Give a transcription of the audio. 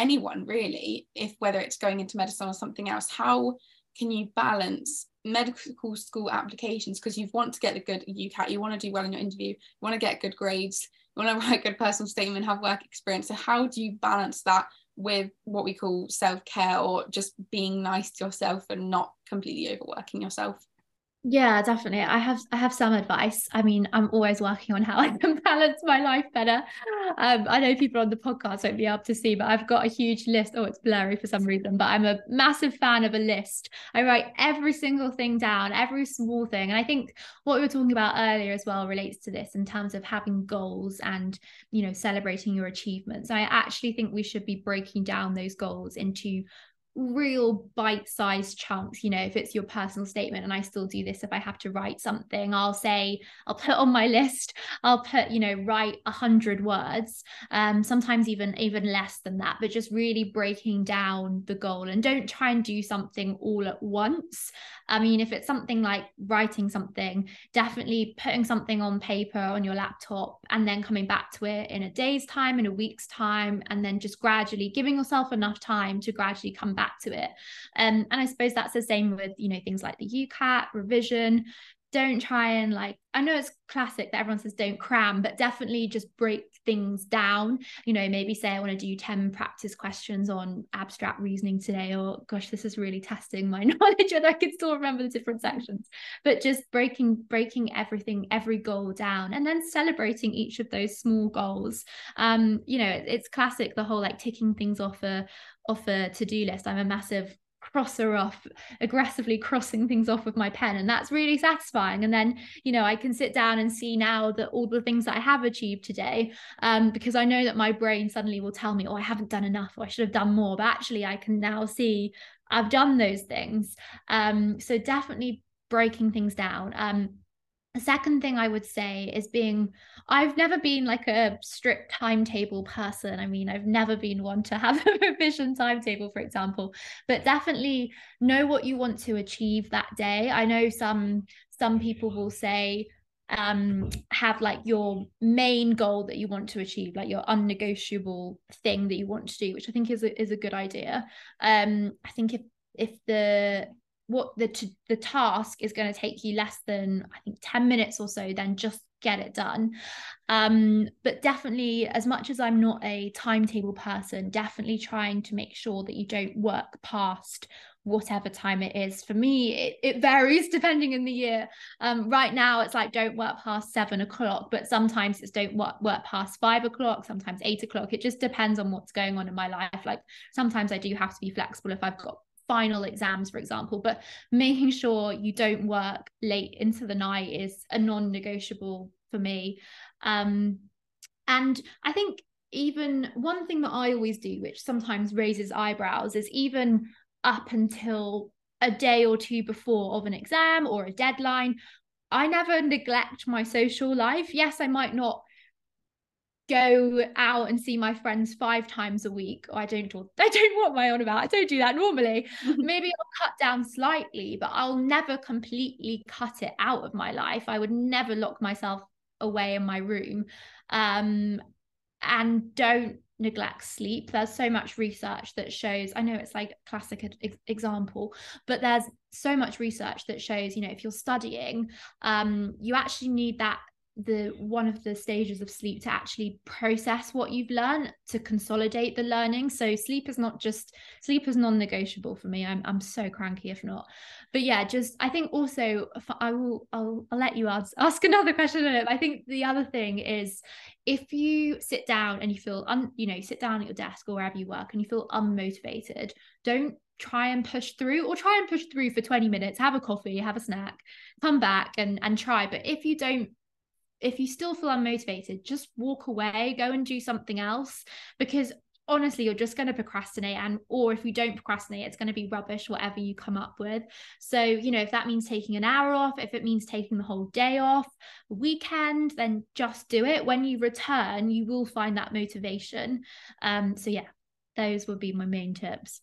anyone really, if whether it's going into medicine or something else, how can you balance medical school applications? Because you want to get a good UCAT, you want to do well in your interview, you want to get good grades, you want to write a good personal statement, have work experience. So how do you balance that with what we call self-care, or just being nice to yourself and not completely overworking yourself? Yeah, definitely. I have some advice. I mean, I'm always working on how I can balance my life better. I know people on the podcast won't be able to see, but I've got a huge list. Oh, it's blurry for some reason, but I'm a massive fan of a list. I write every single thing down, every small thing. And I think what we were talking about earlier as well relates to this in terms of having goals and, you know, celebrating your achievements. I actually think we should be breaking down those goals into real bite-sized chunks. You know, if it's your personal statement, and I still do this, if I have to write something, I'll put on my list, I'll put, you know, write 100 words, sometimes even less than that, but just really breaking down the goal. And don't try and do something all at once. I mean, if it's something like writing something, definitely putting something on paper on your laptop and then coming back to it in a day's time, in a week's time, and then just gradually giving yourself enough time to gradually come back to it. And I suppose that's the same with, you know, things like the UCAT revision. Don't try and, like, I know it's classic that everyone says don't cram, but definitely just break things down. You know, maybe say I want to do 10 practice questions on abstract reasoning today, or gosh, this is really testing my knowledge, whether I can still remember the different sections. But just breaking everything, every goal down, and then celebrating each of those small goals. You know, it's classic, the whole like ticking things off a to-do list. I'm a massive crosser off, aggressively crossing things off with my pen, and that's really satisfying. And then, you know, I can sit down and see now that all the things that I have achieved today, because I know that my brain suddenly will tell me, oh, I haven't done enough, or I should have done more, but actually I can now see I've done those things. So definitely breaking things down. The second thing I would say is I've never been like a strict timetable person. I mean, I've never been one to have a revision timetable, for example, but definitely know what you want to achieve that day. I know some people will say, have like your main goal that you want to achieve, like your unnegotiable thing that you want to do, which I think is a good idea. I think if the task is going to take you less than, I think, 10 minutes or so, then just get it done. But definitely, as much as I'm not a timetable person, definitely trying to make sure that you don't work past whatever time it is. For me, it varies depending on the year. Right now it's like don't work past 7 o'clock, but sometimes it's don't work past 5 o'clock, sometimes 8 o'clock. It just depends on what's going on in my life. Like sometimes I do have to be flexible if I've got final exams, for example, but making sure you don't work late into the night is a non-negotiable for me. And I think even one thing that I always do, which sometimes raises eyebrows, is even up until a day or two before of an exam or a deadline, I never neglect my social life. Yes, I might not go out and see my friends 5 times a week. Oh, I don't want my on about. I don't do that normally. Maybe I'll cut down slightly, but I'll never completely cut it out of my life. I would never lock myself away in my room. And don't neglect sleep. There's so much research that shows, I know it's like a classic example, but there's so much research that shows, you know, if you're studying, you actually need one of the stages of sleep to actually process what you've learned, to consolidate the learning. So sleep is non-negotiable for me. I'm so cranky if not. But yeah, just I think also I'll let you ask another question. I think the other thing is, if you sit down and you feel sit down at your desk or wherever you work and you feel unmotivated, don't try and push through for 20 minutes, have a coffee, have a snack, come back and try. But if you still feel unmotivated, just walk away, go and do something else, because honestly, you're just going to procrastinate. Or if you don't procrastinate, it's going to be rubbish, whatever you come up with. So, you know, if that means taking an hour off, if it means taking the whole day off, weekend, then just do it. When you return, you will find that motivation. So yeah, those would be my main tips.